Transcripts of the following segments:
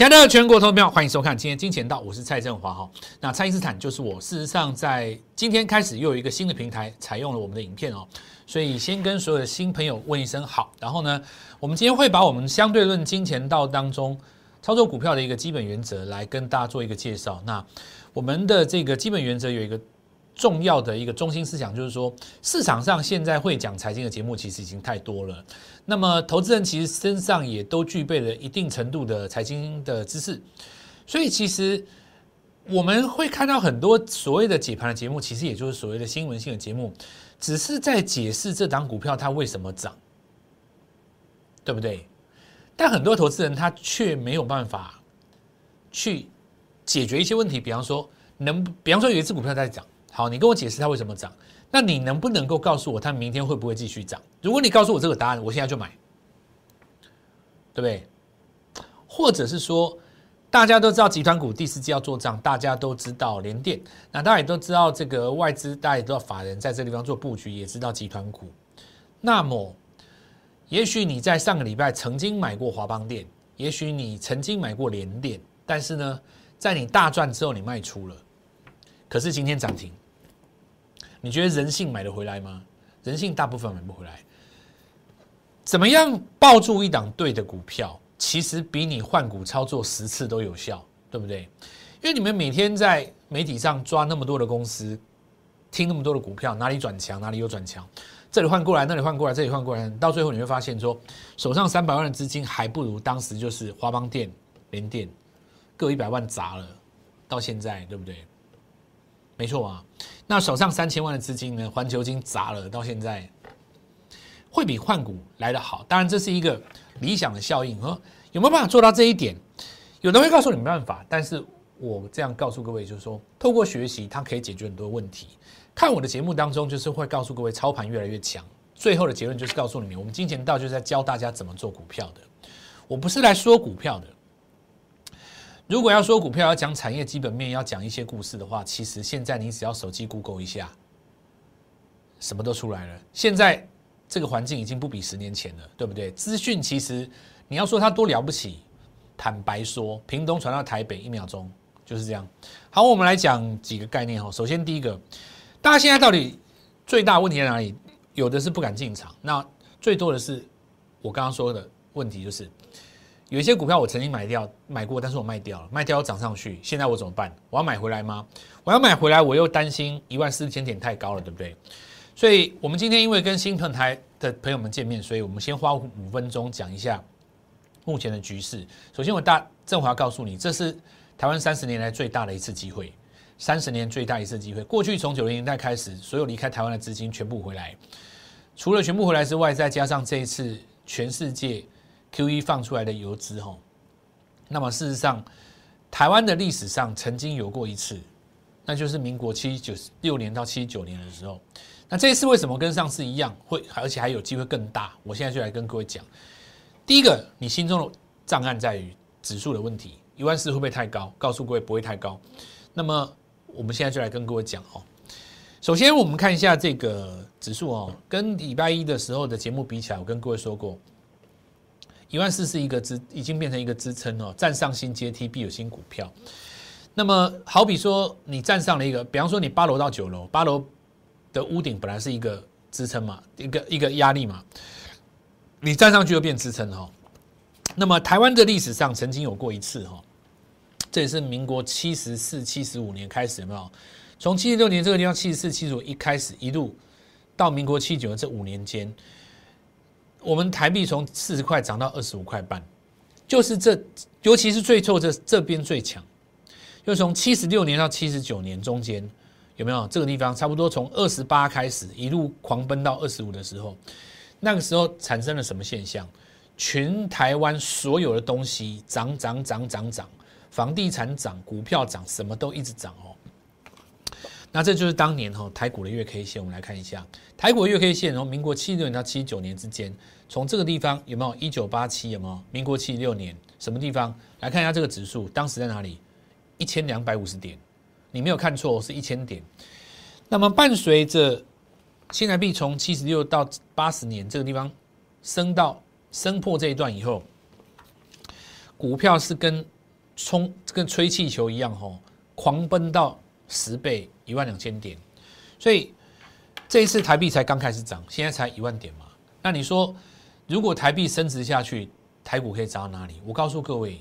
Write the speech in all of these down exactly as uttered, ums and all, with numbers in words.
亲爱的全国投票，欢迎收看今天《金钱道》，我是蔡正华哈。那蔡因斯坦就是我。事实上，在今天开始又有一个新的平台采用了我们的影片哦，所以先跟所有的新朋友问一声好。然后呢，我们今天会把我们相对论《金钱道》当中操作股票的一个基本原则来跟大家做一个介绍。那我们的这个基本原则有一个重要的一个中心思想，就是说市场上现在会讲财经的节目其实已经太多了，那么投资人其实身上也都具备了一定程度的财经的知识，所以其实我们会看到很多所谓的解盘的节目，其实也就是所谓的新闻性的节目，只是在解释这档股票它为什么涨，对不对？但很多投资人他却没有办法去解决一些问题，比方说能，比方说有一只股票在涨。好，你跟我解释它为什么涨，那你能不能够告诉我它明天会不会继续涨？如果你告诉我这个答案，我现在就买，对不对？或者是说，大家都知道集团股第四季要做账，大家都知道联电，那大家也都知道这个外资，大家也知道法人在这地方做布局，也知道集团股。那么，也许你在上个礼拜曾经买过华邦电，也许你曾经买过联电，但是呢，在你大赚之后你卖出了，可是今天涨停。你觉得人性买得回来吗？人性大部分买不回来。怎么样抱住一档对的股票，其实比你换股操作十次都有效，对不对？因为你们每天在媒体上抓那么多的公司，听那么多的股票，哪里转强，哪里有转强，这里换过来，那里换过来，这里换过来，到最后你会发现说，手上三百万的资金还不如当时就是华邦电、联电各一百万砸了，到现在，对不对？没错啊，那手上三千万的资金呢，环球金砸了，到现在会比换股来得好。当然，这是一个理想的效应。有没有办法做到这一点？有的会告诉你没办法，但是我这样告诉各位，就是说，透过学习，它可以解决很多问题。看我的节目当中，就是会告诉各位，操盘越来越强。最后的结论就是告诉你们，我们金钱道就是在教大家怎么做股票的。我不是来说股票的。如果要说股票，要讲产业基本面，要讲一些故事的话，其实现在你只要手机 Google 一下，什么都出来了。现在这个环境已经不比十年前了，对不对？资讯其实你要说它多了不起，坦白说，屏东传到台北一秒钟就是这样。好，我们来讲几个概念哦。首先第一个，大家现在到底最大问题在哪里？有的是不敢进场，那最多的是我刚刚说的问题就是。有一些股票我曾经买掉买过，但是我卖掉了，卖掉又涨上去，现在我怎么办？我要买回来吗？我要买回来，我又担心一万四千点太高了，对不对？所以，我们今天因为跟新平台的朋友们见面，所以我们先花五分钟讲一下目前的局势。首先，我大正华告诉你，这是台湾三十年来最大的一次机会，三十年最大一次机会。过去从九零年代开始，所有离开台湾的资金全部回来，除了全部回来之外，再加上这一次全世界。Q E 放出来的游资吼，那么事实上，台湾的历史上曾经有过一次，那就是民国七九六年到七九年的时候。那这一次为什么跟上次一样会，而且还有机会更大？我现在就来跟各位讲。第一个，你心中的障碍在于指数的问题，一万四会不会太高？告诉各位不会太高。那么我们现在就来跟各位讲哦。首先我们看一下这个指数哦，跟礼拜一的时候的节目比起来，我跟各位说过。一万四是一个支，已经变成一个支撑哦，站上新阶梯必有新股票。那么好比说，你站上了一个，比方说你八楼到九楼，八楼的屋顶本来是一个支撑嘛，一个一个压力嘛，你站上去就变支撑哦。那么台湾的历史上曾经有过一次哦，这也是民国七十四、七十五年开始有没有？从七十六年这个地方七十四、七十五一开始一路到民国七九这五年间。我们台币从四十块涨到二十五块半，就是这，尤其是最后这这边最强，就从七十六年到七十九年中间，有没有这个地方差不多从二十八开始一路狂奔到二十五的时候，那个时候产生了什么现象？全台湾所有的东西涨涨涨涨涨，房地产涨，股票涨，什么都一直涨哦。那这就是当年台股的月 K 线，我们来看一下台股的月 K 线，从民国七六年到七九年之间，从这个地方有没有一九八七有没有？民国七六年什么地方？来看一下这个指数，当时在哪里？一千两百五十点，你没有看错，是一千点。那么伴随着新台币从七十六到八十年这个地方升到升破这一段以后，股票是跟冲跟吹气球一样吼、哦，狂奔到十倍一万两千点，所以这一次台币才刚开始涨，现在才一万点嘛。那你说，如果台币升值下去，台股可以涨到哪里？我告诉各位，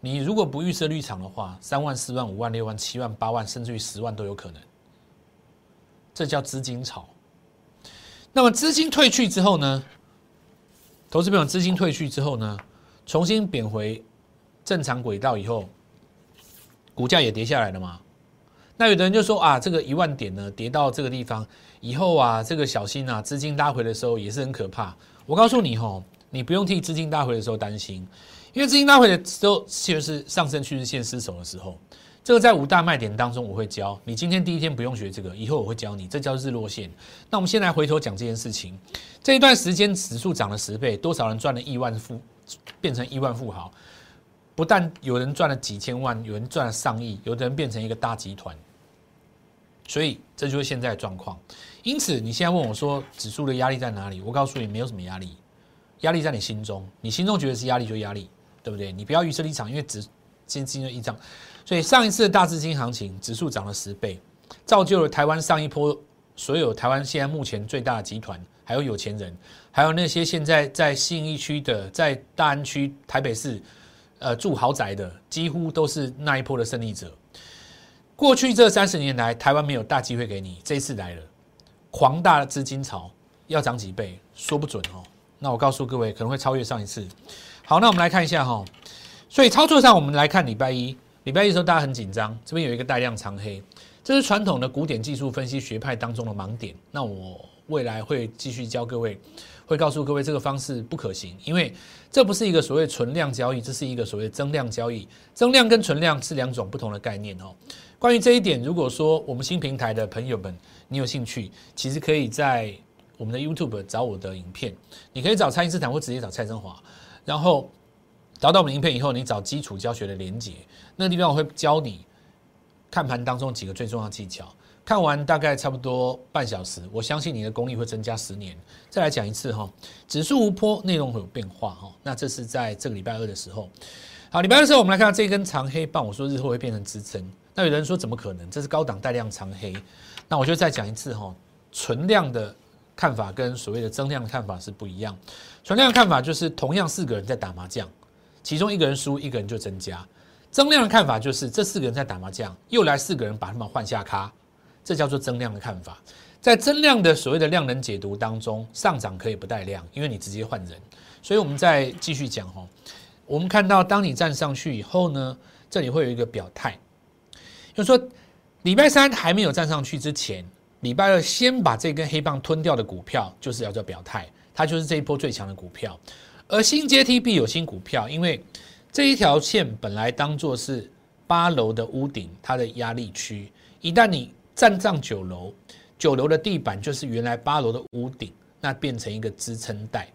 你如果不预设立场的话，三万、四万、五万、六万、七万、八万，甚至于十万都有可能。这叫资金潮。那么资金退去之后呢？投资朋友资金退去之后呢？重新贬回正常轨道以后，股价也跌下来了嘛。那有的人就说啊，这个一万点呢，跌到这个地方以后啊，这个小心啊，资金拉回的时候也是很可怕。我告诉你吼，你不用替资金拉回的时候担心，因为资金拉回的时候就是上升趋势线失守的时候。这个在五大卖点当中我会教你，今天第一天不用学这个，以后我会教你，这叫日落线。那我们先来回头讲这件事情。这一段时间指数涨了十倍，多少人赚了亿万富，变成亿万富豪？不但有人赚了几千万，有人赚了上亿，有的人变成一个大集团。所以这就是现在的状况。因此，你现在问我说指数的压力在哪里？我告诉你，没有什么压力，压力在你心中，你心中觉得是压力就压力，对不对？你不要预设立场，因为指先进了一涨，所以上一次的大资金行情，指数涨了十倍，造就了台湾上一波所有台湾现在目前最大的集团，还有有钱人，还有那些现在在信义区的、在大安区、台北市，呃，住豪宅的，几乎都是那一波的胜利者。过去这三十年来，台湾没有大机会给你，这一次来了，狂大的资金潮，要涨几倍说不准哦。那我告诉各位，可能会超越上一次。好，那我们来看一下哈。所以操作上，我们来看礼拜一，礼拜一的时候大家很紧张，这边有一个带量长黑，这是传统的古典技术分析学派当中的盲点。那我未来会继续教各位，会告诉各位这个方式不可行，因为这不是一个所谓存量交易，这是一个所谓增量交易。增量跟存量是两种不同的概念哦。关于这一点，如果说我们新平台的朋友们你有兴趣，其实可以在我们的 YouTube 找我的影片，你可以找蔡因斯坦或直接找蔡振华，然后找到我们影片以后，你找基础教学的连结，那个地方我会教你看盘当中几个最重要的技巧。看完大概差不多半小时，我相信你的功力会增加十年。再来讲一次哈，指数无波，内容会有变化哈。那这是在这个礼拜二的时候。好，礼拜二的时候我们来看到这根长黑棒，我说日后会变成支撑。那有人说怎么可能？这是高档带量长黑。那我就再讲一次哈，存量的看法跟所谓的增量的看法是不一样。存量的看法就是同样四个人在打麻将。其中一个人输，一个人就增加。增量的看法就是这四个人在打麻将，又来四个人把他们换下咖，这叫做增量的看法。在增量的所谓的量能解读当中，上涨可以不带量，因为你直接换人。所以我们再继续讲哦，我们看到当你站上去以后呢，这里会有一个表态，就是说礼拜三还没有站上去之前，礼拜二先把这根黑棒吞掉的股票，就是要做表态，它就是这一波最强的股票。而新阶梯必有新股票，因为这一条线本来当作是八楼的屋顶，它的压力区。一旦你站上九楼，九楼的地板就是原来八楼的屋顶，那变成一个支撑带。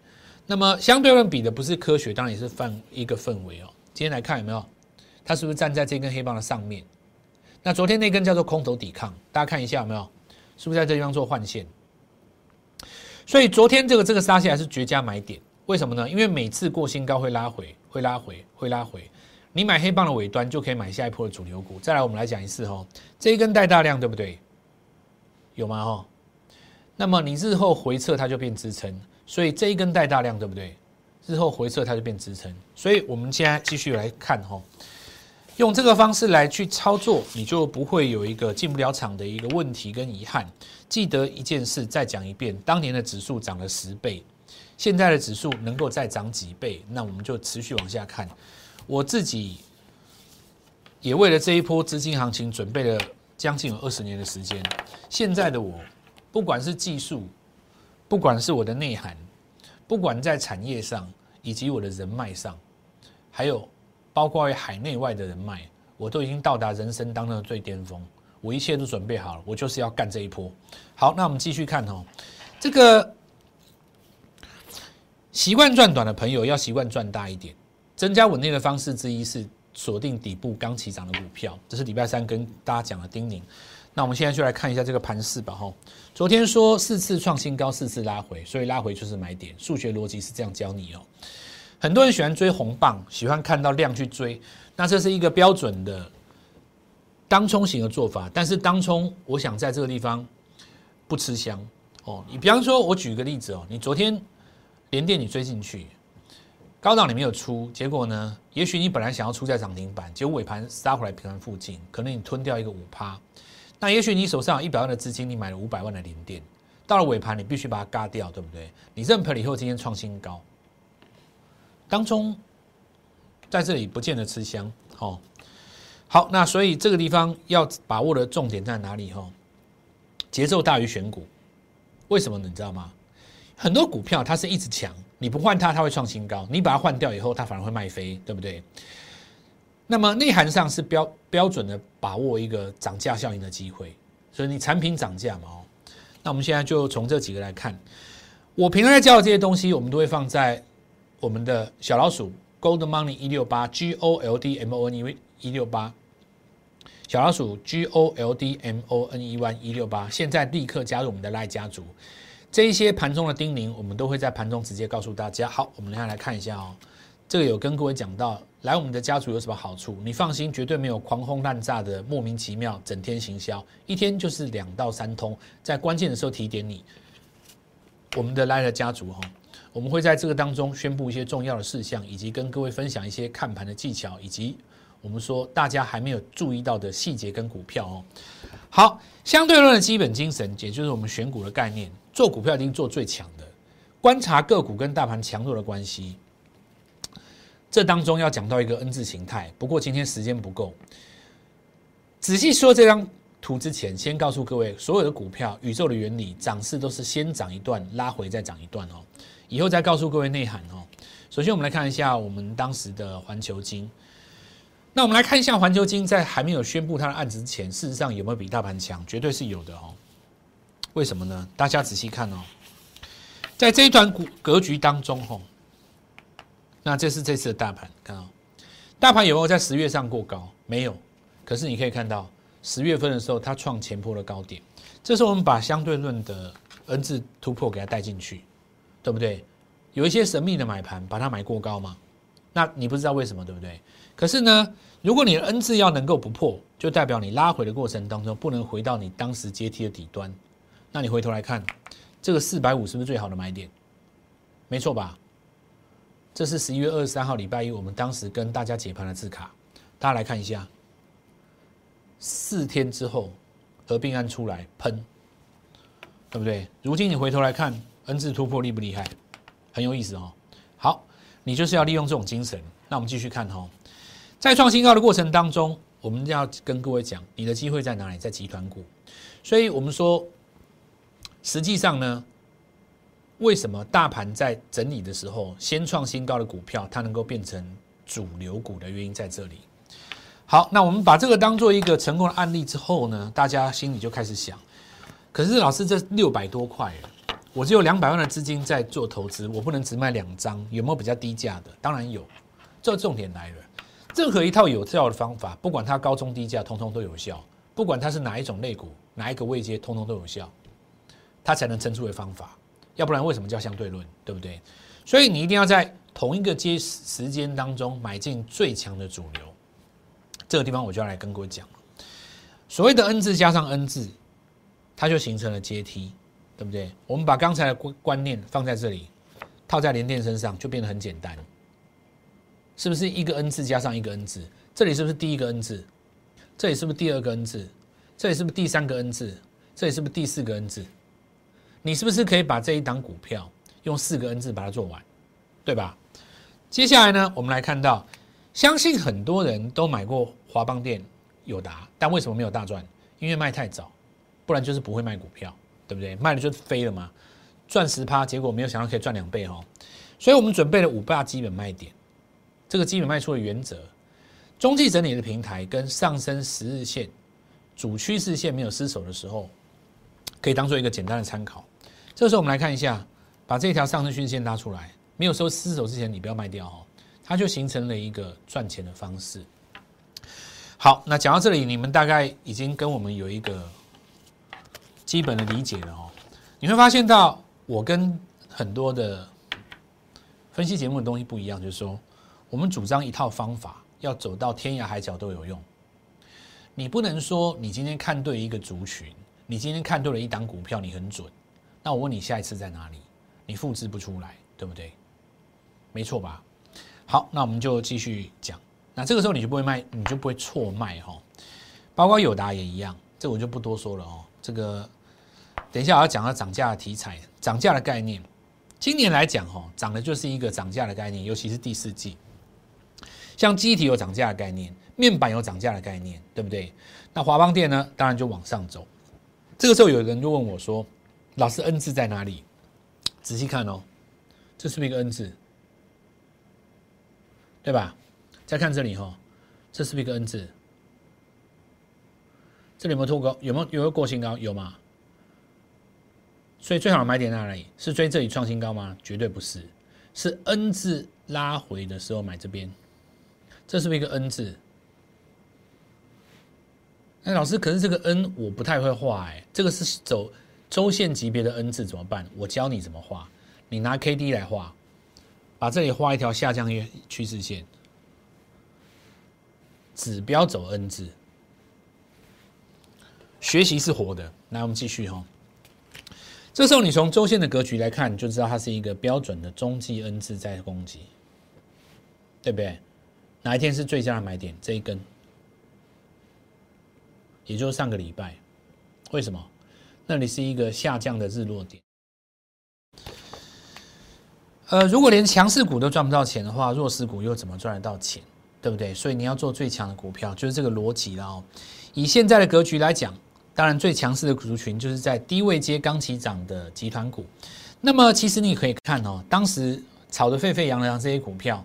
那么相对论比的不是科学，当然也是放一个氛围哦。今天来看有没有，它是不是站在这根黑棒的上面？那昨天那根叫做空头抵抗，大家看一下有没有，是不是在这地方做换线？所以昨天这个这个杀下来是绝佳买点。为什么呢？因为每次过新高会拉回，会拉回，会拉回。你买黑棒的尾端就可以买下一波的主流股。再来，我们来讲一次哦，这一根带大量，对不对？有吗？哦，那么你日后回撤它就变支撑，所以这一根带大量，对不对？日后回撤它就变支撑，所以我们现在继续来看哦，用这个方式来去操作，你就不会有一个进不了场的一个问题跟遗憾。记得一件事，再讲一遍，当年的指数涨了十倍。现在的指数能够再涨几倍，那我们就持续往下看。我自己也为了这一波资金行情准备了将近有二十年的时间。现在的我，不管是技术，不管是我的内涵，不管在产业上，以及我的人脉上，还有包括海内外的人脉，我都已经到达人生当中的最巅峰。我一切都准备好了，我就是要干这一波。好，那我们继续看哦，这个。习惯赚短的朋友要习惯赚大一点，增加稳定的方式之一是锁定底部刚起涨的股票，这是礼拜三跟大家讲的叮咛。那我们现在就来看一下这个盘势吧。吼，昨天说四次创新高，四次拉回，所以拉回就是买点，数学逻辑是这样教你哦。很多人喜欢追红棒，喜欢看到量去追，那这是一个标准的当冲型的做法。但是当冲，我想在这个地方不吃香哦。你比方说，我举一个例子哦，你昨天联电你追进去，高档你没有出，结果呢，也许你本来想要出在涨停板，结果尾盘杀回来平盘附近，可能你吞掉一个 百分之五， 那也许你手上有一百万的资金，你买了五百万的联电，到了尾盘你必须把它嘎掉，对不对？你认赔了以后，今天创新高。当中在这里不见得吃香哦。好，那所以这个地方要把握的重点在哪里？哦，节奏大于选股，为什么呢？你知道吗？很多股票它是一直强，你不换它，它会创新高；你把它换掉以后，它反而会卖飞，对不对？那么内涵上是标标准的把握一个涨价效应的机会，所以你产品涨价嘛哦。那我们现在就从这几个来看，我平常在教的这些东西，我们都会放在我们的小老鼠 GOLDMONEY 一六八 G O L D M O N E Y 一六八，小老鼠 G O L D M O N E Y 一六八，现在立刻加入我们的 Line 家族。这一些盘中的叮咛，我们都会在盘中直接告诉大家。好，我们现在来看一下哦，这个有跟各位讲到，来我们的家族有什么好处？你放心，绝对没有狂轰滥炸的莫名其妙，整天行销，一天就是两到三通，在关键的时候提点你。我们的 Line 的家族哈。我们会在这个当中宣布一些重要的事项，以及跟各位分享一些看盘的技巧，以及我们说大家还没有注意到的细节跟股票哦。好，相对论的基本精神，也就是我们选股的概念，做股票一定做最强的，观察个股跟大盘强弱的关系。这当中要讲到一个 N 字形态，不过今天时间不够。仔细说这张图之前，先告诉各位，所有的股票宇宙的原理，涨势都是先涨一段，拉回再涨一段哦。以后再告诉各位内涵哦。首先，我们来看一下我们当时的环球金。那我们来看一下环球金在还没有宣布它的案子之前，事实上有没有比大盘强？绝对是有的哦。为什么呢？大家仔细看哦，在这一段格局当中哦，那这是这次的大盘，看哦，大盘有没有在十月上过高？没有。可是你可以看到，十月份的时候它创前波的高点，这时候我们把相对论的 N 字突破给它带进去。对不对？有一些神秘的买盘把它买过高嘛，那你不知道为什么，对不对？可是呢，如果你的 N 字要能够不破，就代表你拉回的过程当中不能回到你当时阶梯的底端。那你回头来看，这个四百五是不是最好的买点？没错吧？这是十一月二十三号礼拜一，我们当时跟大家解盘的字卡，大家来看一下。四天之后，合并案出来喷，对不对？如今你回头来看。N 字突破厉不厉害？很有意思哦。好，你就是要利用这种精神。那我们继续看哦，在创新高的过程当中，我们要跟各位讲，你的机会在哪里？在集团股。所以我们说，实际上呢，为什么大盘在整理的时候，先创新高的股票，它能够变成主流股的原因在这里。好，那我们把这个当做一个成功的案例之后呢，大家心里就开始想，可是老师这六百多块。我只有两百万的资金在做投资，我不能只卖两张，有没有比较低价的？当然有。这重点来了，任何一套有效的方法，不管它高中低价，通通都有效；不管它是哪一种类股，哪一个位阶，通通都有效，它才能称之为方法。要不然为什么叫相对论？对不对？所以你一定要在同一个阶时间当中买进最强的主流。这个地方我就要来跟各位讲，所谓的 N 字加上 N 字，它就形成了阶梯。对不对？我们把刚才的观念放在这里，套在联电身上就变得很简单，是不是？一个 N 字加上一个 N 字，这里是不是第一个 N 字？这里是不是第二个 N 字？这里是不是第三个 N 字？这里是不是第四个 N 字？你是不是可以把这一档股票用四个 N 字把它做完，对吧？接下来呢，我们来看到，相信很多人都买过华邦电、友达，但为什么没有大赚？因为卖太早，不然就是不会卖股票。对不对？卖了就飞了嘛，赚 百分之十， 结果没有想到可以赚两倍哦。所以我们准备了五大基本卖点，这个基本卖出的原则，中继整理的平台跟上升十日线主趋势线没有失守的时候，可以当做一个简单的参考。这时候我们来看一下，把这条上升趋势线拉出来，没有收失守之前你不要卖掉哦，它就形成了一个赚钱的方式。好，那讲到这里，你们大概已经跟我们有一个基本的理解了哦，你会发现到我跟很多的分析节目的东西不一样，就是说我们主张一套方法，要走到天涯海角都有用。你不能说你今天看对一个族群，你今天看对了一档股票，你很准。那我问你下一次在哪里？你复制不出来，对不对？没错吧？好，那我们就继续讲。那这个时候你就不会卖，你就不会错卖哈。包括友达也一样，这我就不多说了哦。这个等一下我要讲到涨价的题材，涨价的概念。今年来讲哦，涨的就是一个涨价的概念，尤其是第四季。像记忆体有涨价的概念，面板有涨价的概念，对不对？那华邦电呢，当然就往上走。这个时候有人就问我说：“老师 ，N 字在哪里？”仔细看哦，这是不是一个 N 字？对吧？再看这里哦，这是不是一个 N 字？这里有没有突破？有没有有没有过新高？有吗？所以最好的买点在哪里？是追这里创新高吗？绝对不是，是 N 字拉回的时候买这边。这是不是一个 N 字？哎，老师，可是这个 N 我不太会画哎、欸，这个是走周线级别的 N 字怎么办？我教你怎么画，你拿 K D 来画，把这里画一条下降月趋势线，指标走 N 字。学习是活的，来我们继续哈、喔。这时候你从周线的格局来看，你就知道它是一个标准的中继 N 字在攻击，对不对？哪一天是最佳的买点？这一根，也就是上个礼拜。为什么？那里是一个下降的日落点。呃，如果连强势股都赚不到钱的话，弱势股又怎么赚得到钱？对不对？所以你要做最强的股票，就是这个逻辑啦哦。以现在的格局来讲，当然最强势的族群就是在低位接刚起涨的集团股。那么其实你可以看哦，当时炒得沸沸扬扬这些股票。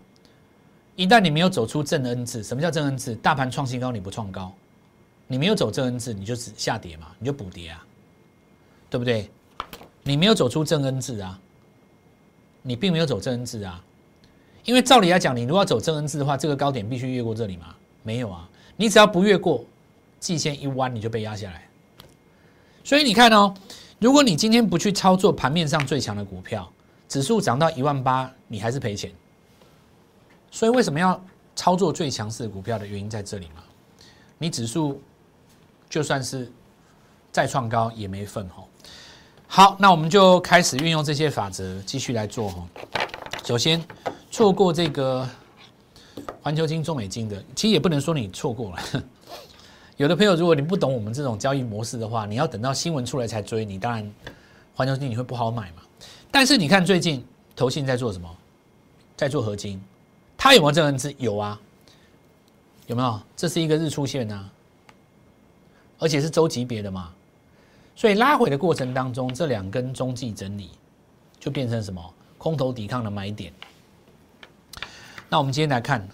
一旦你没有走出正 N 字，什么叫正 N 字？大盘创新高你不创高，你没有走正 N 字，你就只下跌嘛，你就补跌啊，对不对？你没有走出正 N 字啊，你并没有走正 N 字啊，因为照理来讲，你如果要走正 N 字的话，这个高点必须越过这里嘛，没有啊，你只要不越过，季线一弯你就被压下来。所以你看哦，如果你今天不去操作盘面上最强的股票，指数涨到一万八，你还是赔钱。所以为什么要操作最强势的股票的原因在这里嘛？你指数就算是再创高也没份吼。好，那我们就开始运用这些法则继续来做吼。首先错过这个环球金、中美金的，其实也不能说你错过了。有的朋友，如果你不懂我们这种交易模式的话，你要等到新闻出来才追，你当然环球金你会不好买嘛。但是你看最近投信在做什么？在做合金。它有没有这个 N 字？有啊，有没有？这是一个日出线啊，而且是周级别的嘛，所以拉回的过程当中，这两根中继整理就变成什么空头抵抗的买点。那我们今天来看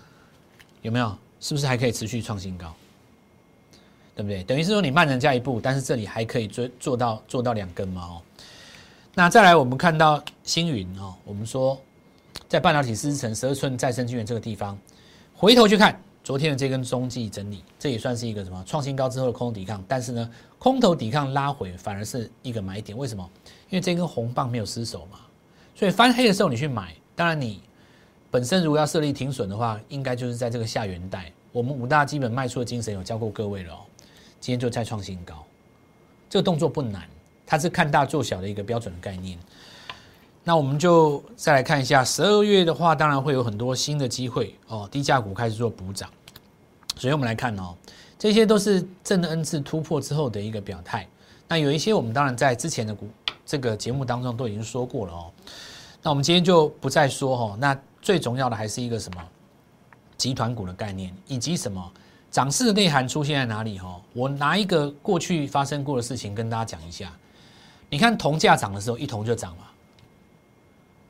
有没有，是不是还可以持续创新高，对不对？等于是说你慢人家一步，但是这里还可以追做到做到两根嘛哦。那再来我们看到星云哦，我们说。在半导体四十层十二寸再生晶圆这个地方，回头去看昨天的这根中继整理，这也算是一个什么创新高之后的空头抵抗。但是呢，空头抵抗拉回反而是一个买点。为什么？因为这根红棒没有失守嘛，所以翻黑的时候你去买，当然你本身如果要设立停损的话，应该就是在这个下缘带。我们五大基本卖出的精神有教过各位了哦。今天就再创新高，这个动作不难，它是看大做小的一个标准的概念。那我们就再来看一下十二月的话，当然会有很多新的机会哦，低价股开始做补涨。所以我们来看哦，这些都是正的 N 字突破之后的一个表态。那有一些我们当然在之前的股这个节目当中都已经说过了哦。那我们今天就不再说哦。那最重要的还是一个什么集团股的概念，以及什么涨势的内涵出现在哪里哦。我拿一个过去发生过的事情跟大家讲一下。你看铜价涨的时候，一铜就涨了。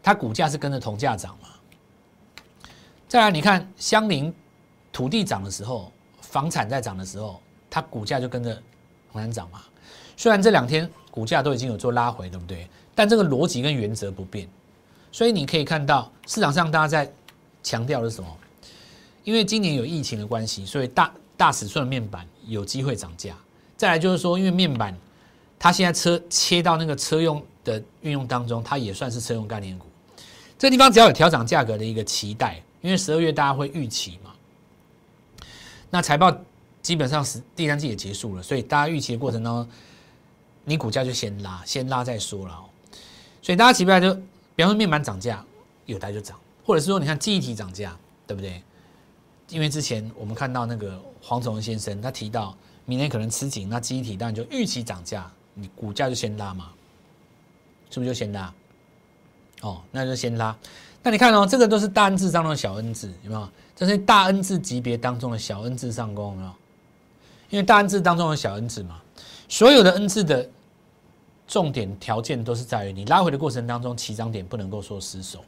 它股价是跟着铜价涨嘛？再来，你看相邻土地涨的时候，房产在涨的时候，它股价就跟着很难涨嘛。虽然这两天股价都已经有做拉回，对不对？但这个逻辑跟原则不变，所以你可以看到市场上大家在强调的是什么？因为今年有疫情的关系，所以大大尺寸的面板有机会涨价。再来就是说，因为面板它现在车切到那个车用的运用当中，它也算是车用概念股。这个地方只要有调涨价格的一个期待，因为十二月大家会预期嘛。那财报基本上是第三季也结束了，所以大家预期的过程当中，你股价就先拉，先拉再说了哦。所以大家期待就，比方说面板涨价，有台就涨，或者是说你看记忆体涨价，对不对？因为之前我们看到那个黄崇仁先生他提到，明天可能吃紧，那记忆体当然就预期涨价，你股价就先拉嘛，是不是就先拉？哦，那就先拉。那你看哦，这个都是大 N 字上的小 N 字，有没有？这是大 N 字级别当中的小 N 字上攻，有没有？因为大 N 字当中有小 N 字嘛，所有的 N 字的重点条件都是在于你拉回的过程当中，起涨点不能够说失守。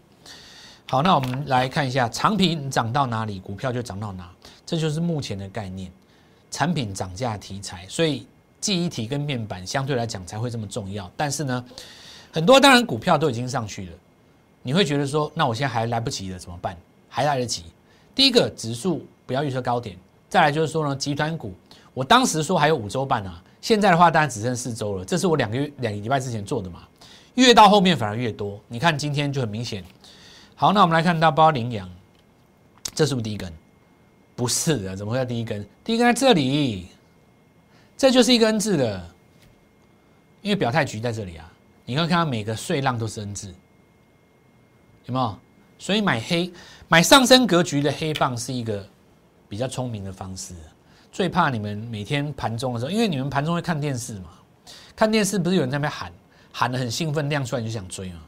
好，那我们来看一下产品涨到哪里，股票就涨到哪，这就是目前的概念。产品涨价题材，所以记忆体跟面板相对来讲才会这么重要。但是呢，很多当然股票都已经上去了，你会觉得说，那我现在还来不及了，怎么办？还来得及。第一个，指数不要预测高点；再来就是说呢，集团股，我当时说还有五周半啊，现在的话当然只剩四周了。这是我两个月两个礼拜之前做的嘛，越到后面反而越多。你看今天就很明显。好，那我们来看到包括羚羊，这是不是第一根？不是的，怎么会在第一根？第一根在这里，这就是一个 N 字的，因为表态局在这里啊。你可以看到每个碎浪都是 N 字，有没有？所以买黑、买上升格局的黑棒是一个比较聪明的方式。最怕你们每天盘中的时候，因为你们盘中会看电视嘛，看电视不是有人在那边喊，喊得很兴奋，亮出来你就想追嘛。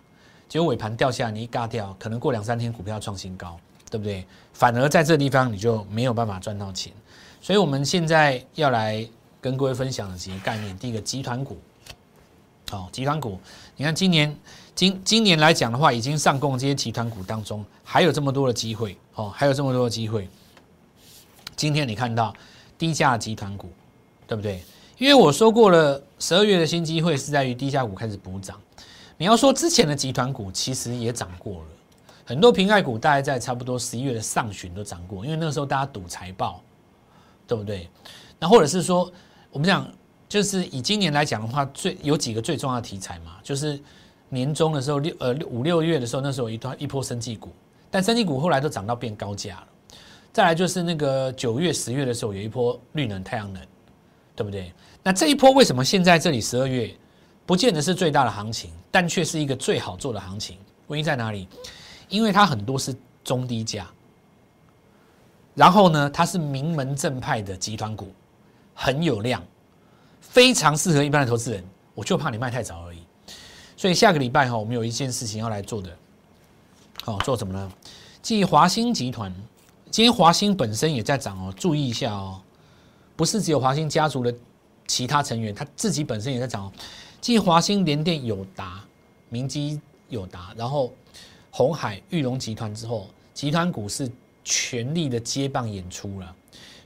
结果尾盘掉下来，你一嘎掉，可能过两三天股票创新高，对不对？反而在这地方你就没有办法赚到钱。所以我们现在要来跟各位分享的几个概念。第一个，集团股，好，集团股，你看今年今今年来讲的话，已经上攻这些集团股当中，还有这么多的机会，哦，还有这么多的机会。今天你看到低价集团股，对不对？因为我说过了，十二月的新机会是在于低价股开始补涨。你要说之前的集团股其实也涨过了，很多平盖股大概在差不多十一月的上旬都涨过，因为那个时候大家赌财报，对不对？那或者是说，我们讲就是以今年来讲的话，最有几个最重要的题材嘛，就是年中的时候六呃五六月的时候，那时候一段一波生技股，但生技股后来都涨到变高价了。再来就是那个九月十月的时候有一波绿能太阳能，对不对？那这一波为什么现在这里十二月？不见得是最大的行情，但却是一个最好做的行情。原因在哪里？因为它很多是中低价，然后呢，它是名门正派的集团股，很有量，非常适合一般的投资人。我就怕你卖太早而已。所以下个礼拜哈，我们有一件事情要来做的，好做什么呢？继华兴集团，今天华兴本身也在涨哦，注意一下哦，不是只有华兴家族的其他成员，他自己本身也在涨哦。继华兴、联电、友达、明基、友达，然后鸿海、裕隆集团之后，集团股是全力的接棒演出了。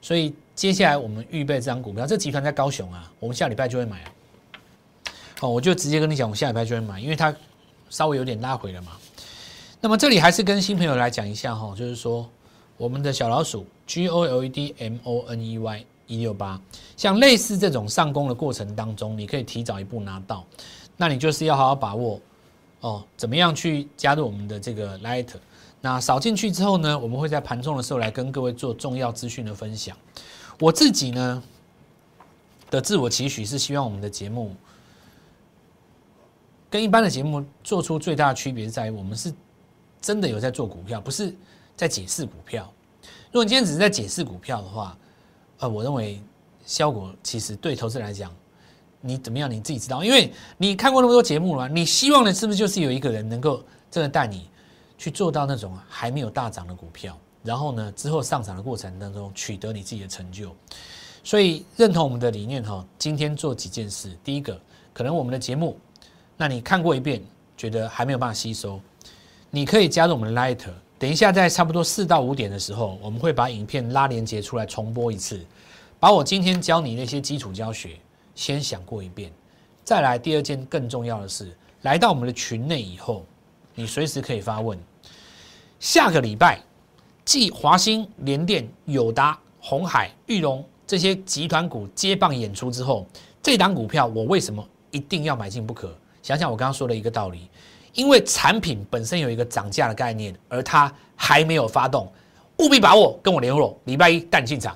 所以接下来我们预备这张股票，这集团在高雄啊，我们下礼拜就会买啊。好，我就直接跟你讲，我下礼拜就会买，因为它稍微有点拉回了嘛。那么这里还是跟新朋友来讲一下哈，就是说我们的小老鼠 G O L E D M O N E Y。一六八，像类似这种上攻的过程当中，你可以提早一步拿到，那你就是要好好把握哦。怎么样去加入我们的这个 Light？ 那扫进去之后呢，我们会在盘中的时候来跟各位做重要资讯的分享。我自己呢的自我期许是希望我们的节目跟一般的节目做出最大的区别，在于我们是真的有在做股票，不是在解释股票。如果你今天只是在解释股票的话，呃，我认为效果其实对投资人来讲，你怎么样你自己知道，因为你看过那么多节目了，你希望的是不是就是有一个人能够真的带你去做到那种还没有大涨的股票，然后呢之后上涨的过程当中取得你自己的成就。所以认同我们的理念哈，今天做几件事。第一个，可能我们的节目，那你看过一遍觉得还没有办法吸收，你可以加入我们的 Light。等一下，在差不多四到五点的时候，我们会把影片拉连结出来重播一次，把我今天教你那些基础教学先想过一遍。再来，第二件更重要的是，来到我们的群内以后，你随时可以发问。下个礼拜，继华兴、联电、友达、鸿海、裕隆这些集团股接棒演出之后，这档股票我为什么一定要买进不可？想想我刚刚说的一个道理。因为产品本身有一个涨价的概念，而它还没有发动，务必把握，跟我联络。礼拜一带你进场，